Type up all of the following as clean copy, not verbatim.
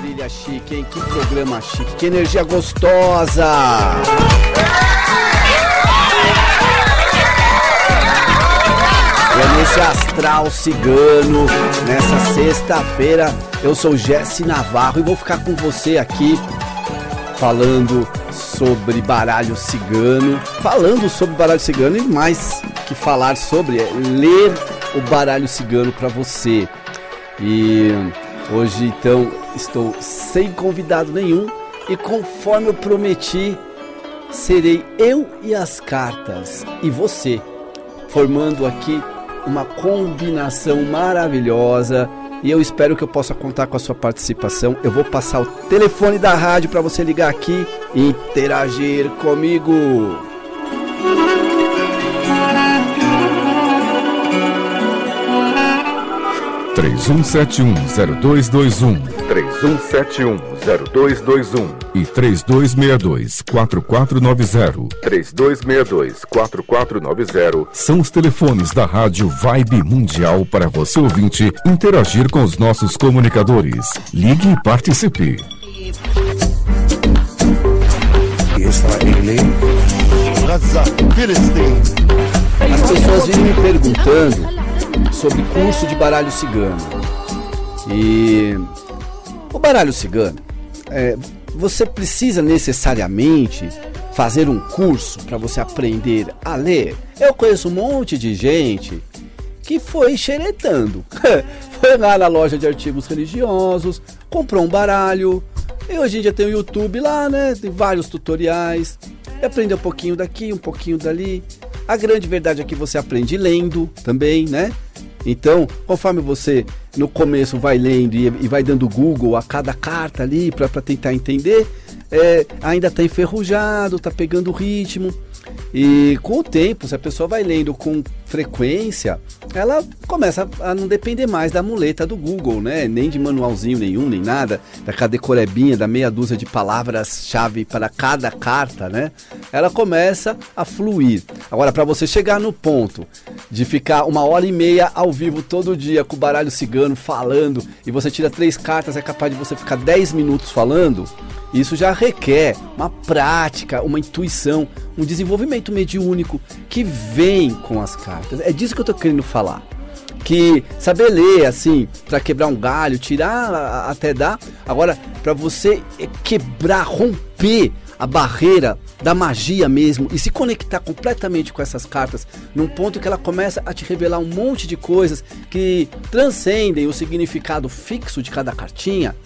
trilha chique, hein? Que programa chique, que energia gostosa! É nesse Astral Cigano, nessa sexta-feira, eu sou Jesse Navarro e vou ficar com você aqui falando sobre baralho cigano, e mais que falar sobre é ler o baralho cigano para você. E hoje então estou sem convidado nenhum e conforme eu prometi, serei eu e as cartas e você, formando aqui uma combinação maravilhosa e eu espero que eu possa contar com a sua participação. Eu vou passar o telefone da rádio para você ligar aqui e interagir comigo. (3171) 0221 e 3262-4490 são os telefones da Rádio Vibe Mundial para você ouvinte interagir com os nossos comunicadores. Ligue e participe. As pessoas vêm me perguntando sobre curso de baralho cigano. E o baralho cigano, você precisa necessariamente fazer um curso para você aprender a ler? Eu conheço um monte de gente que foi xeretando. Foi lá na loja de artigos religiosos, comprou um baralho, e hoje em dia tem o YouTube lá, né? Tem vários tutoriais, aprende um pouquinho daqui, um pouquinho dali. A grande verdade é que você aprende lendo também, né? Então, conforme você no começo vai lendo e vai dando Google a cada carta ali para tentar entender, ainda está enferrujado, está pegando o ritmo. E com o tempo, se a pessoa vai lendo com frequência, ela começa a não depender mais da muleta do Google, né? Nem de manualzinho nenhum, nem nada, daquela decorebinha, da meia dúzia de palavras-chave para cada carta, né? Ela começa a fluir. Agora, para você chegar no ponto de ficar 1h30 ao vivo todo dia com o baralho cigano falando e você tira 3 cartas, é capaz de você ficar 10 minutos falando, isso já requer uma prática, uma intuição, um desenvolvimento mediúnico que vem com as cartas. É disso que eu tô querendo falar. Que saber ler, assim, para quebrar um galho, tirar até dar. Agora, para você quebrar, romper a barreira da magia mesmo e se conectar completamente com essas cartas num ponto que ela começa a te revelar um monte de coisas que transcendem o significado fixo de cada cartinha,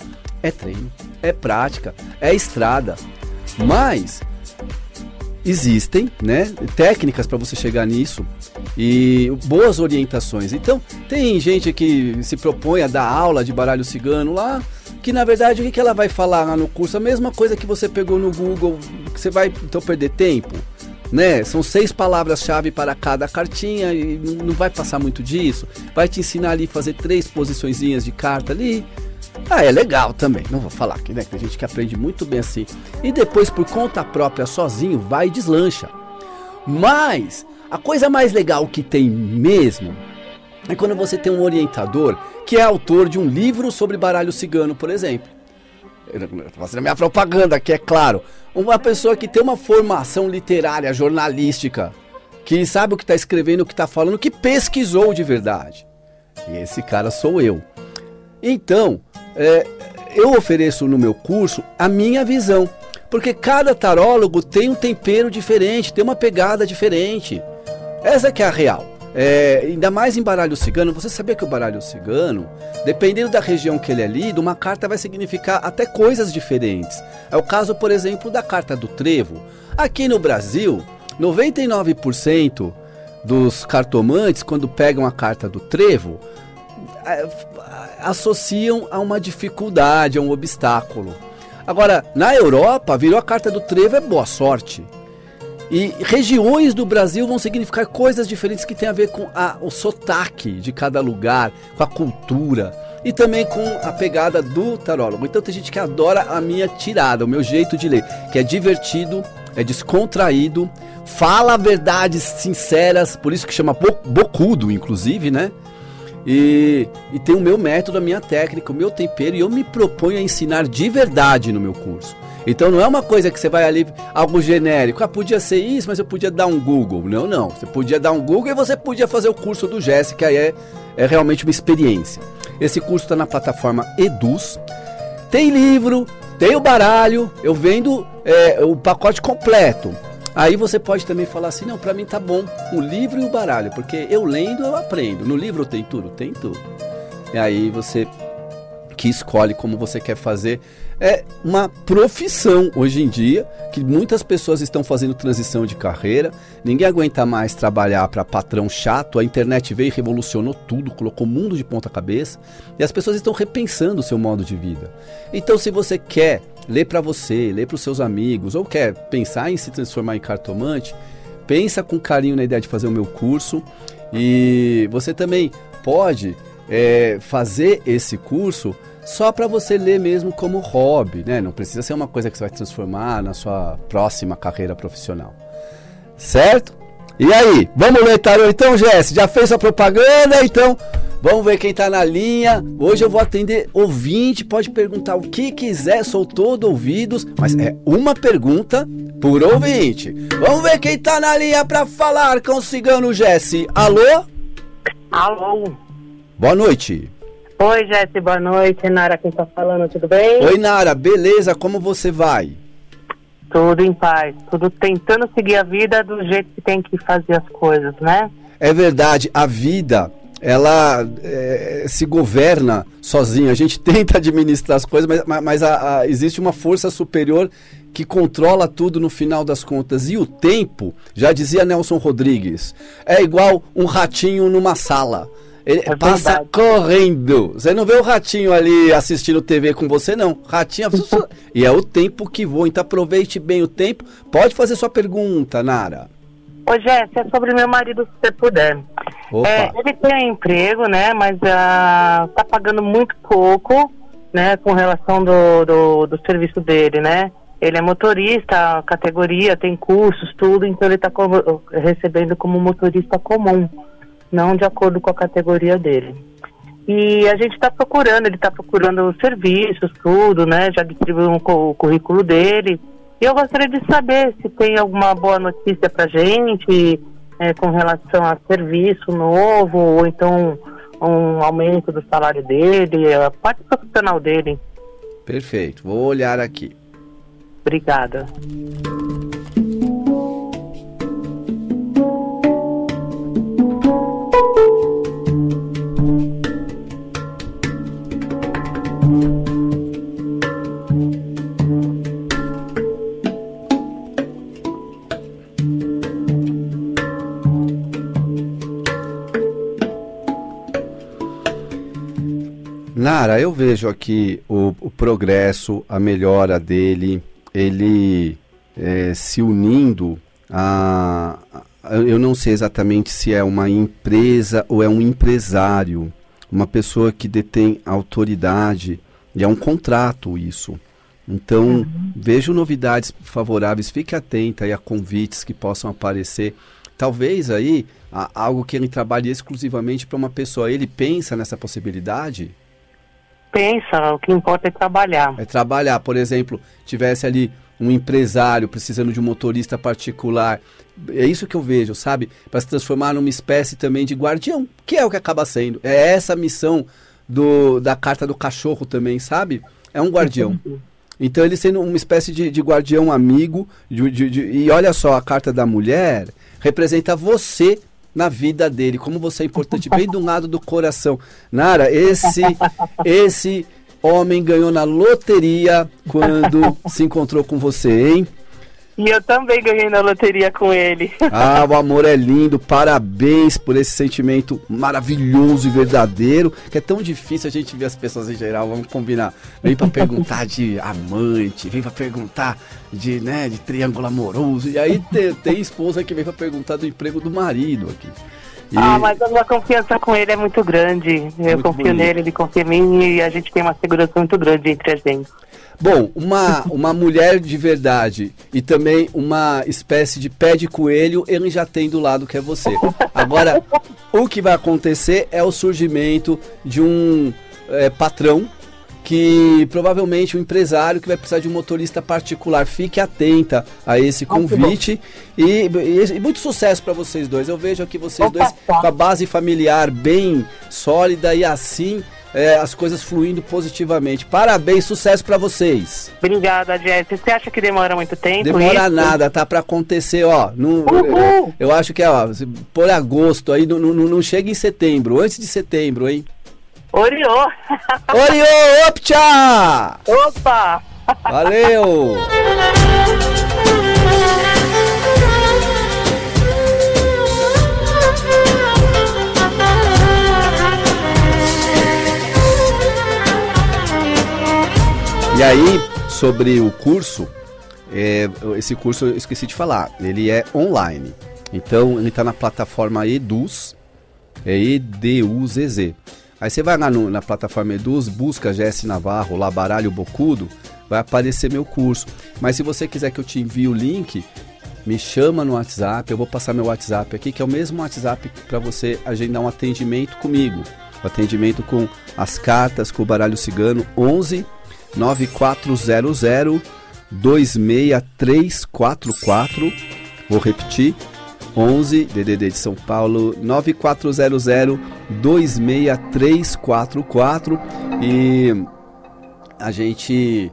é treino, é prática, é estrada. Mas existem, né, técnicas para você chegar nisso e boas orientações. Então, tem gente que se propõe a dar aula de baralho cigano lá, que na verdade o que ela vai falar lá no curso? A mesma coisa que você pegou no Google, que você vai então perder tempo, né? São 6 palavras-chave para cada cartinha e não vai passar muito disso. Vai te ensinar ali a fazer 3 posiçõezinhas de carta ali. Ah, é legal também, não vou falar aqui, né? Tem gente que aprende muito bem assim. E depois, por conta própria, sozinho, vai e deslancha. Mas a coisa mais legal que tem mesmo é quando você tem um orientador que é autor de um livro sobre baralho cigano, por exemplo. Eu tô fazendo a minha propaganda aqui, é claro. Uma pessoa que tem uma formação literária, jornalística, que sabe o que está escrevendo, o que está falando, que pesquisou de verdade. E esse cara sou eu. Então, eu ofereço no meu curso a minha visão, porque cada tarólogo tem um tempero diferente, tem uma pegada diferente. Essa que é a real. Ainda mais em baralho cigano, você sabia que o baralho cigano, dependendo da região que ele é lido, uma carta vai significar até coisas diferentes. É o caso, por exemplo, da carta do trevo. Aqui no Brasil, 99% dos cartomantes, quando pegam a carta do trevo, associam a uma dificuldade, a um obstáculo. Agora, na Europa, virou a carta do trevo, é boa sorte. E regiões do Brasil vão significar coisas diferentes que tem a ver com o sotaque de cada lugar, com a cultura e também com a pegada do tarólogo. Então tem gente que adora a minha tirada, o meu jeito de ler, que é divertido, é descontraído, fala verdades sinceras, por isso que chama bocudo, inclusive, né? E tem o meu método, a minha técnica, o meu tempero, e eu me proponho a ensinar de verdade no meu curso. Então não é uma coisa que você vai ali, algo genérico, podia ser isso, mas eu podia dar um Google. Não, você podia dar um Google e você podia fazer o curso do Jesse, que aí é realmente uma experiência. Esse curso está na plataforma Eduzz, tem livro, tem o baralho, eu vendo o pacote completo. Aí você pode também falar assim, não, pra mim tá bom, o livro e o baralho, porque eu lendo eu aprendo, no livro tem tudo, tem tudo. E aí você que escolhe como você quer fazer, é uma profissão hoje em dia, que muitas pessoas estão fazendo transição de carreira, ninguém aguenta mais trabalhar para patrão chato, a internet veio e revolucionou tudo, colocou o mundo de ponta cabeça, e as pessoas estão repensando o seu modo de vida. Então se você quer ler para você, ler para os seus amigos, ou quer pensar em se transformar em cartomante, pensa com carinho na ideia de fazer o meu curso, e você também pode fazer esse curso só para você ler mesmo como hobby, né? Não precisa ser uma coisa que você vai transformar na sua próxima carreira profissional, certo? E aí, vamos ler tarô então, Jesse? Já fez sua propaganda? Então vamos ver quem está na linha. Hoje eu vou atender ouvinte, pode perguntar o que quiser, sou todo ouvidos, mas é uma pergunta por ouvinte. Vamos ver quem está na linha para falar com o Cigano Jesse. Alô? Alô? Boa noite. Oi, Jesse, boa noite. Nara quem tá falando, tudo bem? Oi, Nara, beleza? Como você vai? Tudo em paz, tudo tentando seguir a vida do jeito que tem que fazer as coisas, né? É verdade, a vida, ela se governa sozinha. A gente tenta administrar as coisas, mas existe uma força superior que controla tudo no final das contas. E o tempo, já dizia Nelson Rodrigues, é igual um ratinho numa sala. Ele passa correndo. Você não vê o ratinho ali assistindo TV com você, não. Ratinho. E é o tempo que voa. Então aproveite bem o tempo. Pode fazer sua pergunta, Nara. Ô, Jesse, é sobre meu marido, se você puder. Ele tem emprego, né? Mas tá pagando muito pouco, né? Com relação do serviço dele, né? Ele é motorista, categoria, tem cursos, tudo. Então ele tá recebendo como motorista comum, não de acordo com a categoria dele. E a gente ele está procurando serviços, tudo, né? Já distribuiu o currículo dele. E eu gostaria de saber se tem alguma boa notícia para a gente com relação a serviço novo, ou então um aumento do salário dele, a parte profissional dele. Perfeito, vou olhar aqui. Obrigada. Nara, eu vejo aqui o progresso, a melhora dele, ele se unindo a... Eu não sei exatamente se é uma empresa ou é um empresário, uma pessoa que detém autoridade, e é um contrato isso. Então, vejo novidades favoráveis, fique atenta aí a convites que possam aparecer. Talvez aí, algo que ele trabalhe exclusivamente para uma pessoa. Ele pensa nessa possibilidade? Pensa, o que importa é trabalhar. É trabalhar, por exemplo, tivesse ali um empresário precisando de um motorista particular, é isso que eu vejo, sabe? Para se transformar numa espécie também de guardião, que é o que acaba sendo. É essa a missão da carta do cachorro também, sabe? É um guardião. Então ele sendo uma espécie de guardião amigo, e olha só, a carta da mulher representa você na vida dele, como você é importante, bem do lado do coração. Nara, esse homem ganhou na loteria quando se encontrou com você, hein? E eu também ganhei na loteria com ele. Ah, o amor é lindo. Parabéns por esse sentimento maravilhoso e verdadeiro, que é tão difícil a gente ver as pessoas em geral, vamos combinar. Vem pra perguntar de amante, vem pra perguntar de triângulo amoroso. E aí tem esposa que vem pra perguntar do emprego do marido aqui. E... Ah, mas a minha confiança com ele é muito grande. Eu confio nele, ele confia em mim e a gente tem uma segurança muito grande entre a gente. Bom, uma mulher de verdade e também uma espécie de pé de coelho, ele já tem do lado que é você. Agora, o que vai acontecer é o surgimento de um patrão, que provavelmente um empresário que vai precisar de um motorista particular. Fique atenta a esse convite e muito sucesso para vocês dois. Eu vejo aqui vocês dois com a base familiar bem sólida e assim as coisas fluindo positivamente. Parabéns, sucesso para vocês. Obrigada, Jesse. Você acha que demora muito tempo? Demora nada, tá para acontecer, ó. Eu acho que por agosto aí, não chega em setembro, antes de setembro, hein? Oriô, opcha! Opa! Valeu! E aí, sobre o curso, esse curso eu esqueci de falar, ele é online. Então, ele está na plataforma Eduzz, E-D-U-Z-Z. Aí você vai na plataforma Eduzz, busca Jesse Navarro, lá Baralho Bocudo, vai aparecer meu curso. Mas se você quiser que eu te envie o link, me chama no WhatsApp, eu vou passar meu WhatsApp aqui, que é o mesmo WhatsApp para você agendar um atendimento comigo. O atendimento com as cartas, com o Baralho Cigano, 11 9400 26344, vou repetir. 11, DDD de São Paulo, 9400-26344. E a gente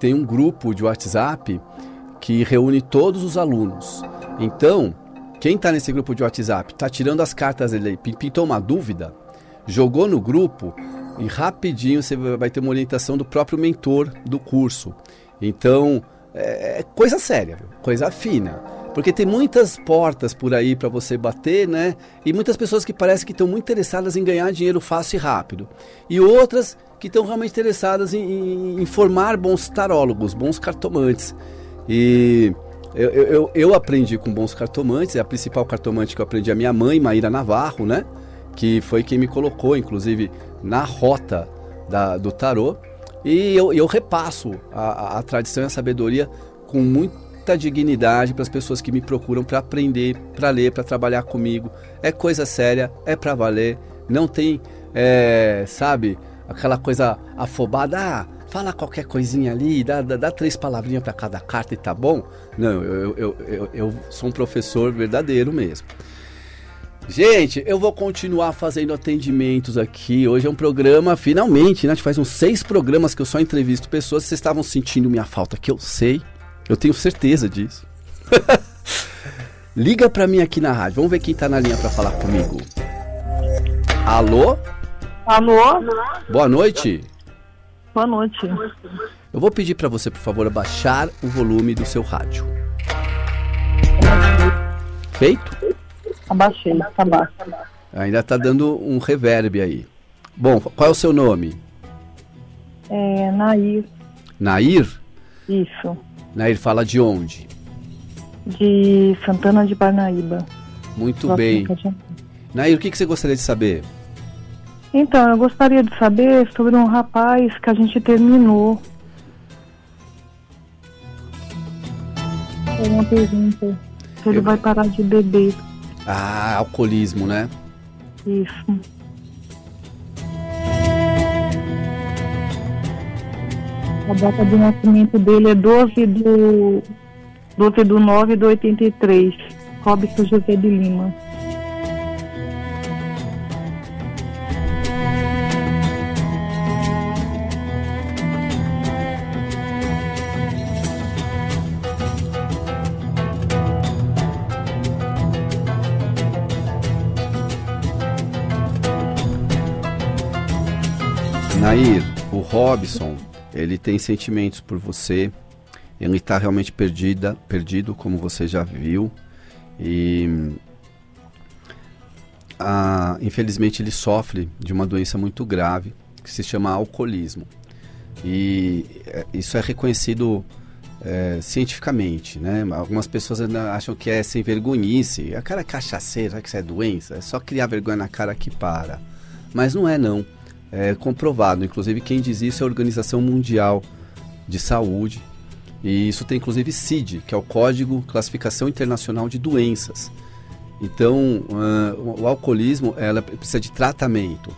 tem um grupo de WhatsApp que reúne todos os alunos. Então, quem está nesse grupo de WhatsApp, está tirando as cartas dele, pintou uma dúvida, jogou no grupo e rapidinho você vai ter uma orientação do próprio mentor do curso. Então, é coisa séria, coisa fina. Porque tem muitas portas por aí para você bater, né? E muitas pessoas que parecem que estão muito interessadas em ganhar dinheiro fácil e rápido. E outras que estão realmente interessadas em formar bons tarólogos, bons cartomantes. E eu aprendi com bons cartomantes, é a principal cartomante que eu aprendi, a minha mãe, Maíra Navarro, né? Que foi quem me colocou, inclusive, na rota do tarô. E eu repasso a tradição e a sabedoria com muita dignidade para as pessoas que me procuram para aprender, para ler, para trabalhar comigo. É coisa séria, é para valer. Não tem, aquela coisa afobada. Ah, fala qualquer coisinha ali, dá 3 palavrinhas para cada carta e tá bom. Não, eu sou um professor verdadeiro mesmo. Gente, eu vou continuar fazendo atendimentos aqui. Hoje é um programa, finalmente, né? A gente faz uns 6 programas que eu só entrevisto pessoas. Vocês estavam sentindo minha falta, que eu sei. Eu tenho certeza disso. Liga pra mim aqui na rádio. Vamos ver quem tá na linha pra falar comigo. Alô? Alô? Boa noite. Boa noite. Eu vou pedir pra você, por favor, abaixar o volume do seu rádio. Feito? Abaixei, tá baixo. Ainda tá dando um reverb aí. Bom, qual é o seu nome? Nair. Nair? Isso. Nair, fala de onde? De Santana de Parnaíba. Muito bem. Nair, o que você gostaria de saber? Então, eu gostaria de saber sobre um rapaz que a gente terminou. Uma pergunta. Se ele vai parar de beber. Ah, alcoolismo, né? Isso. A data de nascimento dele é 12 do 9 de 83. Robson José de Lima. Nair, o Robson, ele tem sentimentos por você, ele está realmente perdido, como você já viu, e infelizmente ele sofre de uma doença muito grave, que se chama alcoolismo, e isso é reconhecido cientificamente, né? Algumas pessoas ainda acham que é sem vergonhice. A cara é cachaceira, que isso é doença, é só criar vergonha na cara que para. Mas não é não, é comprovado. Inclusive quem diz isso é a Organização Mundial de Saúde. E isso tem inclusive CID, que é o Código Classificação Internacional de Doenças. Então, o alcoolismo, ela precisa de tratamento.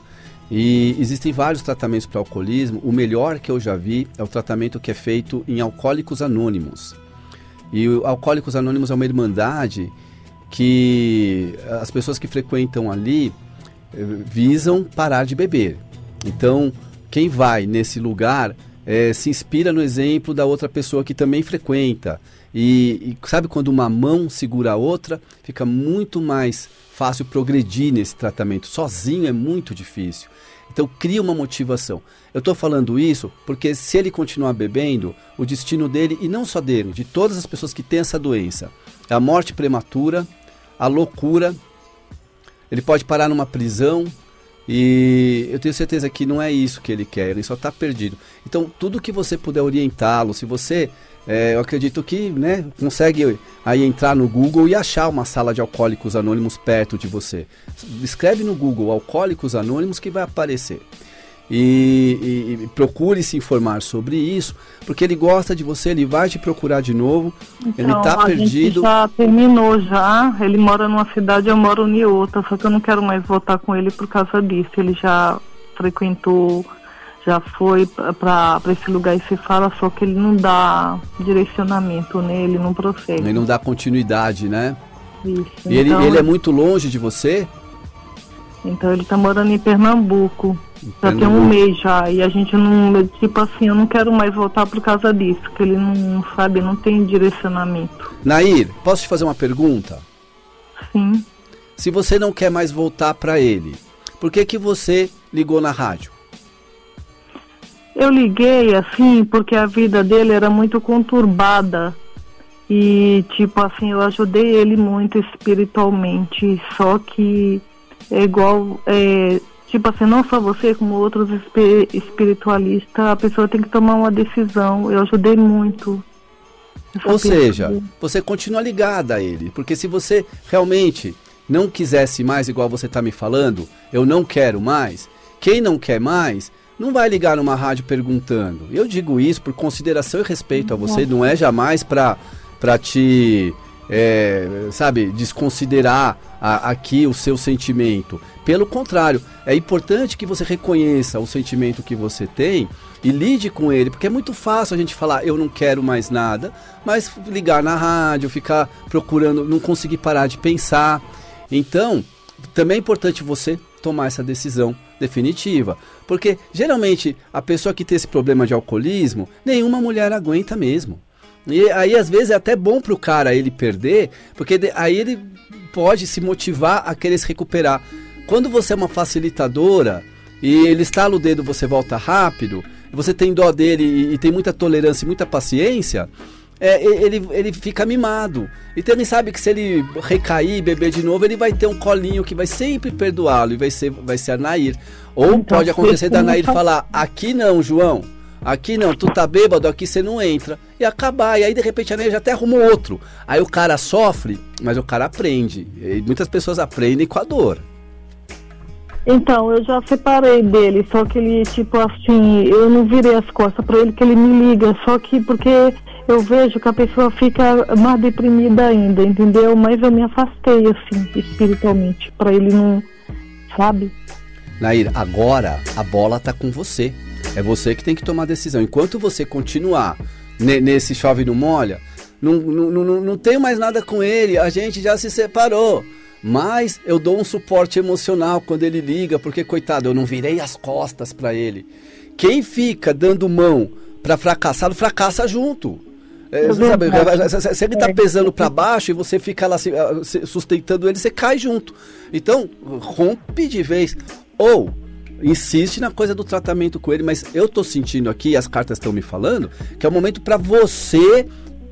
E existem vários tratamentos para alcoolismo. O melhor que eu já vi é o tratamento que é feito em Alcoólicos Anônimos. E o Alcoólicos Anônimos é uma irmandade que as pessoas que frequentam ali visam parar de beber. Então, quem vai nesse lugar se inspira no exemplo da outra pessoa que também frequenta. E sabe, quando uma mão segura a outra, fica muito mais fácil progredir nesse tratamento. Sozinho é muito difícil. Então cria uma motivação. Eu estou falando isso porque se ele continuar bebendo, o destino dele, e não só dele, de todas as pessoas que têm essa doença, é a morte prematura, a loucura. Ele pode parar numa prisão. E eu tenho certeza que não é isso que ele quer, ele só está perdido. Então, tudo que você puder orientá-lo, se você, eu acredito que, né, consegue aí entrar no Google e achar uma sala de Alcoólicos Anônimos perto de você. Escreve no Google Alcoólicos Anônimos que vai aparecer. E procure se informar sobre isso, porque ele gosta de você, ele vai te procurar de novo, então, ele está perdido. Gente já terminou já, ele mora numa cidade, eu moro em outra, só que eu não quero mais voltar com ele por causa disso. Ele já frequentou, já foi para esse lugar e se fala, só que ele não dá direcionamento, né? Ele não prossegue. Ele não dá continuidade, né? Isso. E então, ele é muito longe de você? Então ele tá morando em Pernambuco. Já tem um mês já, e a gente não, tipo assim, eu não quero mais voltar por causa disso, que ele não sabe, não tem direcionamento. Nair, posso te fazer uma pergunta? Sim. Se você não quer mais voltar pra ele, por que que você ligou na rádio? Eu liguei assim porque a vida dele era muito conturbada. E tipo assim, eu ajudei ele muito espiritualmente, só que é igual... tipo assim, não só você, como outros espiritualistas, a pessoa tem que tomar uma decisão. Eu ajudei muito. Ou seja, você continua ligada a ele. Porque se você realmente não quisesse mais, igual você está me falando, eu não quero mais, quem não quer mais, não vai ligar numa rádio perguntando. Eu digo isso por consideração e respeito a você, não é jamais para te... sabe, desconsiderar aqui o seu sentimento. Pelo contrário, é importante que você reconheça o sentimento que você tem e lide com ele, porque é muito fácil a gente falar, eu não quero mais nada, mas ligar na rádio, ficar procurando, não conseguir parar de pensar. Então, também é importante você tomar essa decisão definitiva, porque geralmente a pessoa que tem esse problema de alcoolismo, nenhuma mulher aguenta mesmo. E aí às vezes é até bom pro cara ele perder, porque aí ele pode se motivar a querer se recuperar. Quando você é uma facilitadora e ele estala o dedo, você volta rápido, você tem dó dele e tem muita tolerância e muita paciência, ele fica mimado. Então ele sabe que se ele recair e beber de novo, ele vai ter um colinho que vai sempre perdoá-lo e vai ser a Nair. Ou então, pode acontecer da Nair falar, aqui não, João. Aqui não, tu tá bêbado, aqui você não entra. E acabar, e aí de repente a Neia já até arrumou outro. Aí o cara sofre, mas o cara aprende. E muitas pessoas aprendem com a dor. Então, eu já separei dele, só que ele, tipo assim, eu não virei as costas pra ele, que ele me liga. Só que porque eu vejo que a pessoa fica mais deprimida ainda, entendeu? Mas eu me afastei, assim, espiritualmente, pra ele não, sabe? Nair, agora a bola tá com você. É você que tem que tomar a decisão. Enquanto você continuar nesse chove não molha, não tenho mais nada com ele, a gente já se separou. Mas eu dou um suporte emocional quando ele liga, porque, coitado, eu não virei as costas pra ele. Quem fica dando mão pra fracassado, fracassa junto. Sabe, se ele tá pesando pra baixo e você fica lá sustentando ele, você cai junto. Então, rompe de vez. Ou... insiste na coisa do tratamento com ele, mas eu tô sentindo aqui, as cartas estão me falando, que é o momento para você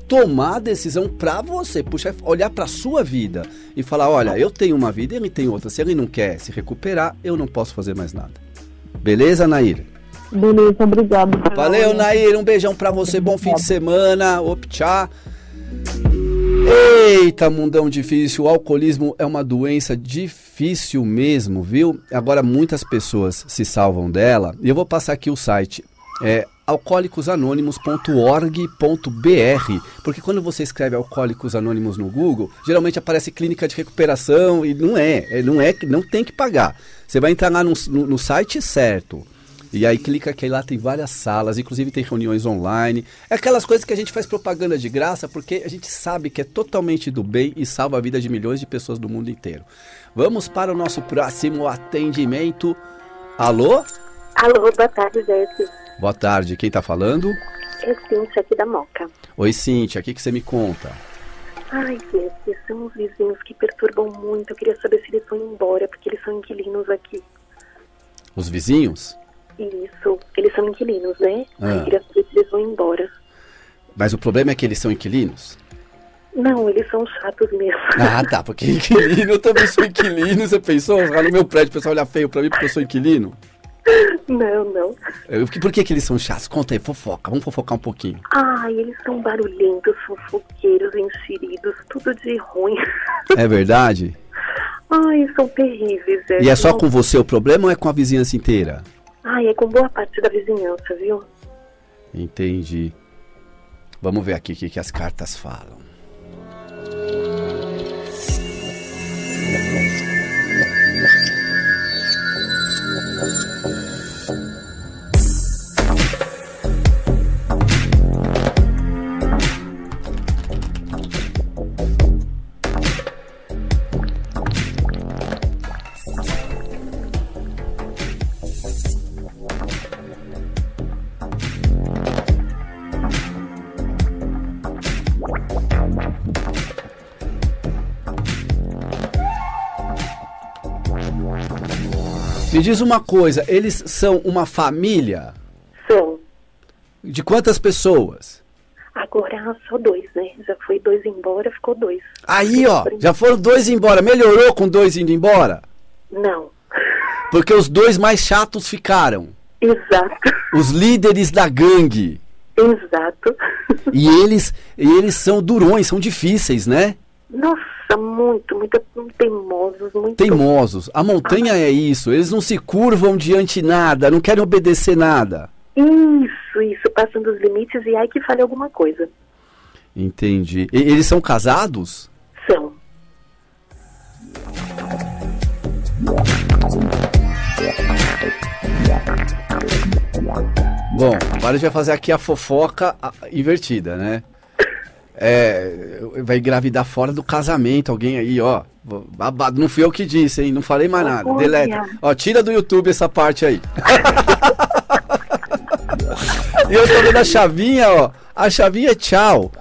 tomar a decisão para você, puxar, olhar para sua vida e falar, olha, eu tenho uma vida e ele tem outra, se ele não quer se recuperar, eu não posso fazer mais nada. Beleza, Nair? Beleza, obrigado. Valeu, Nair, um beijão pra você, bom fim de semana, optchá. Eita, mundão difícil, o alcoolismo é uma doença difícil mesmo, viu? Agora muitas pessoas se salvam dela, e eu vou passar aqui o site, é alcoólicosanônimos.org.br, porque quando você escreve Alcoólicos Anônimos no Google, geralmente aparece clínica de recuperação, e não tem que pagar. Você vai entrar lá no site certo. E aí clica que lá tem várias salas, inclusive tem reuniões online. É aquelas coisas que a gente faz propaganda de graça porque a gente sabe que é totalmente do bem e salva a vida de milhões de pessoas do mundo inteiro. Vamos para o nosso próximo atendimento. Alô? Alô, boa tarde, Jesse. Boa tarde, quem tá falando? É Cíntia aqui da Moca. Oi, Cíntia, o que você me conta? Ai, Jesse, são os vizinhos que perturbam muito. Eu queria saber se eles vão embora, porque eles são inquilinos aqui. Os vizinhos? Isso, eles são inquilinos, né? Eu queria saber se eles vão embora. Mas o problema é que eles são inquilinos? Não, eles são chatos mesmo. Ah, tá, porque inquilino, eu também sou inquilino. Você pensou? Lá no meu prédio o pessoal olha feio pra mim porque eu sou inquilino? Não, não. Por que eles são chatos? Conta aí, fofoca, vamos fofocar um pouquinho. Ai, eles são barulhentos, fofoqueiros, enxeridos, tudo de ruim. É verdade? Ai, são terríveis. É. E é só com você o problema ou é com a vizinhança inteira? Ah, é com boa parte da vizinhança, viu? Entendi. Vamos ver aqui o que as cartas falam. Me diz uma coisa, eles são uma família? São. De quantas pessoas? Agora só 2, né? Já foi 2 embora, ficou 2. Aí, ó, já foram 2 embora. Melhorou com 2 indo embora? Não. Porque os 2 mais chatos ficaram. Exato. Os líderes da gangue. Exato. E eles são durões, são difíceis, né? Nossa, muito teimosos. Muito... Teimosos. A montanha é isso. Eles não se curvam diante nada, não querem obedecer nada. Isso. Passam dos limites e aí que fale alguma coisa. Entendi. E eles são casados? São. Bom, agora a gente vai fazer aqui a fofoca invertida, né? Vai engravidar fora do casamento, alguém aí, ó, babado, não fui eu que disse, hein, não falei mais nada, deleta, ó, tira do YouTube essa parte aí. E eu tô vendo a chavinha, ó, a chavinha é tchau,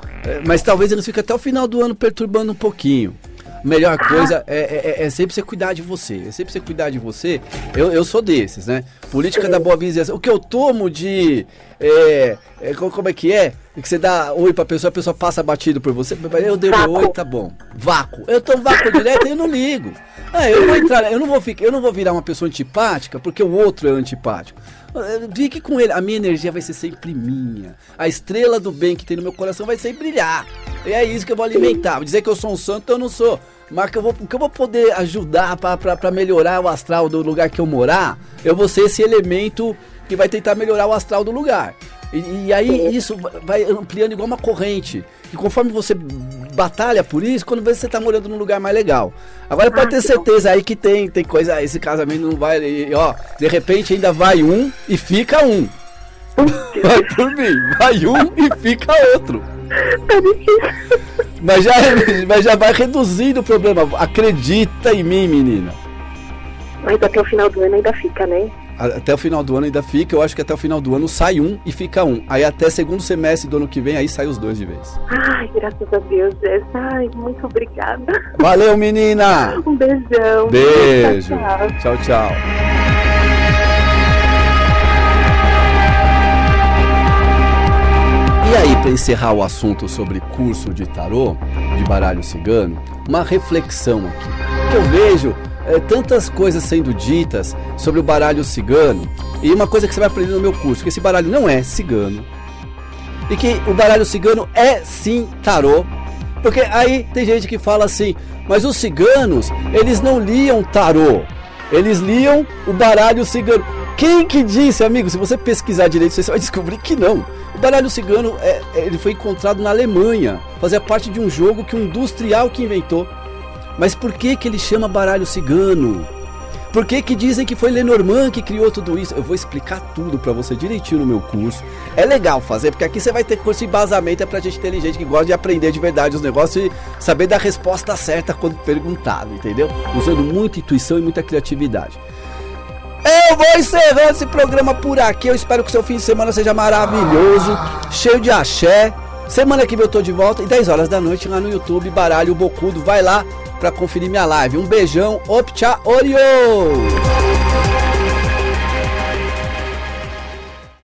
mas talvez eles fiquem até o final do ano perturbando um pouquinho. Melhor coisa é sempre você cuidar de você. É sempre você cuidar de você. Eu sou desses, né? Política da boa vizinhança. O que eu tomo de... como é que é? Que você dá oi pra pessoa, a pessoa passa batido por você. Eu dei meu oi, tá bom. Vácuo. Eu tomo vácuo direto e eu não ligo. Eu não vou virar uma pessoa antipática porque o outro é antipático. Fique com ele. A minha energia vai ser sempre minha. A estrela do bem que tem no meu coração vai sempre brilhar. E é isso que eu vou alimentar. Vou dizer que eu sou um santo, eu não sou. Mas que eu vou poder ajudar pra melhorar o astral do lugar que eu morar, eu vou ser esse elemento que vai tentar melhorar o astral do lugar. E aí isso vai ampliando igual uma corrente. E conforme você batalha por isso, quando você tá morando num lugar mais legal. Agora pode ter certeza aí que tem coisa, esse casamento não vai, ó, de repente ainda vai um e fica um. Vai por mim, vai um e fica outro. Mas já vai reduzindo o problema. Acredita em mim, menina. Mas até o final do ano ainda fica, né? Até o final do ano ainda fica, eu acho que até o final do ano sai um e fica um. Aí até segundo semestre do ano que vem, aí sai os 2 de vez. Ai, graças a Deus, Jess. Ai, muito obrigada. Valeu, menina. Um beijão. Beijo. Tchau, tchau. Tchau. E aí, para encerrar o assunto sobre curso de tarô, de baralho cigano, uma reflexão aqui. que eu vejo tantas coisas sendo ditas sobre o baralho cigano. E uma coisa que você vai aprender no meu curso, que esse baralho não é cigano. E que o baralho cigano é sim tarô. Porque aí tem gente que fala assim, mas os ciganos, eles não liam tarô. Eles liam o baralho cigano. Quem que disse, amigo? Se você pesquisar direito, você vai descobrir que não. O baralho cigano, ele foi encontrado na Alemanha. Fazia parte de um jogo que um industrial que inventou. Mas por que que ele chama baralho cigano? Por que que dizem que foi Lenormand que criou tudo isso? Eu vou explicar tudo pra você direitinho no meu curso. É legal fazer, porque aqui você vai ter curso de embasamento, é pra gente inteligente que gosta de aprender de verdade os negócios e saber dar a resposta certa quando perguntado, entendeu? Usando muita intuição e muita criatividade. Eu vou encerrando esse programa por aqui. Eu espero que o seu fim de semana seja maravilhoso, cheio de axé. Semana que vem eu tô de volta, e 10 horas da noite lá no YouTube, Baralho Bocudo. Vai lá pra conferir minha live. Um beijão, op tchau, orio!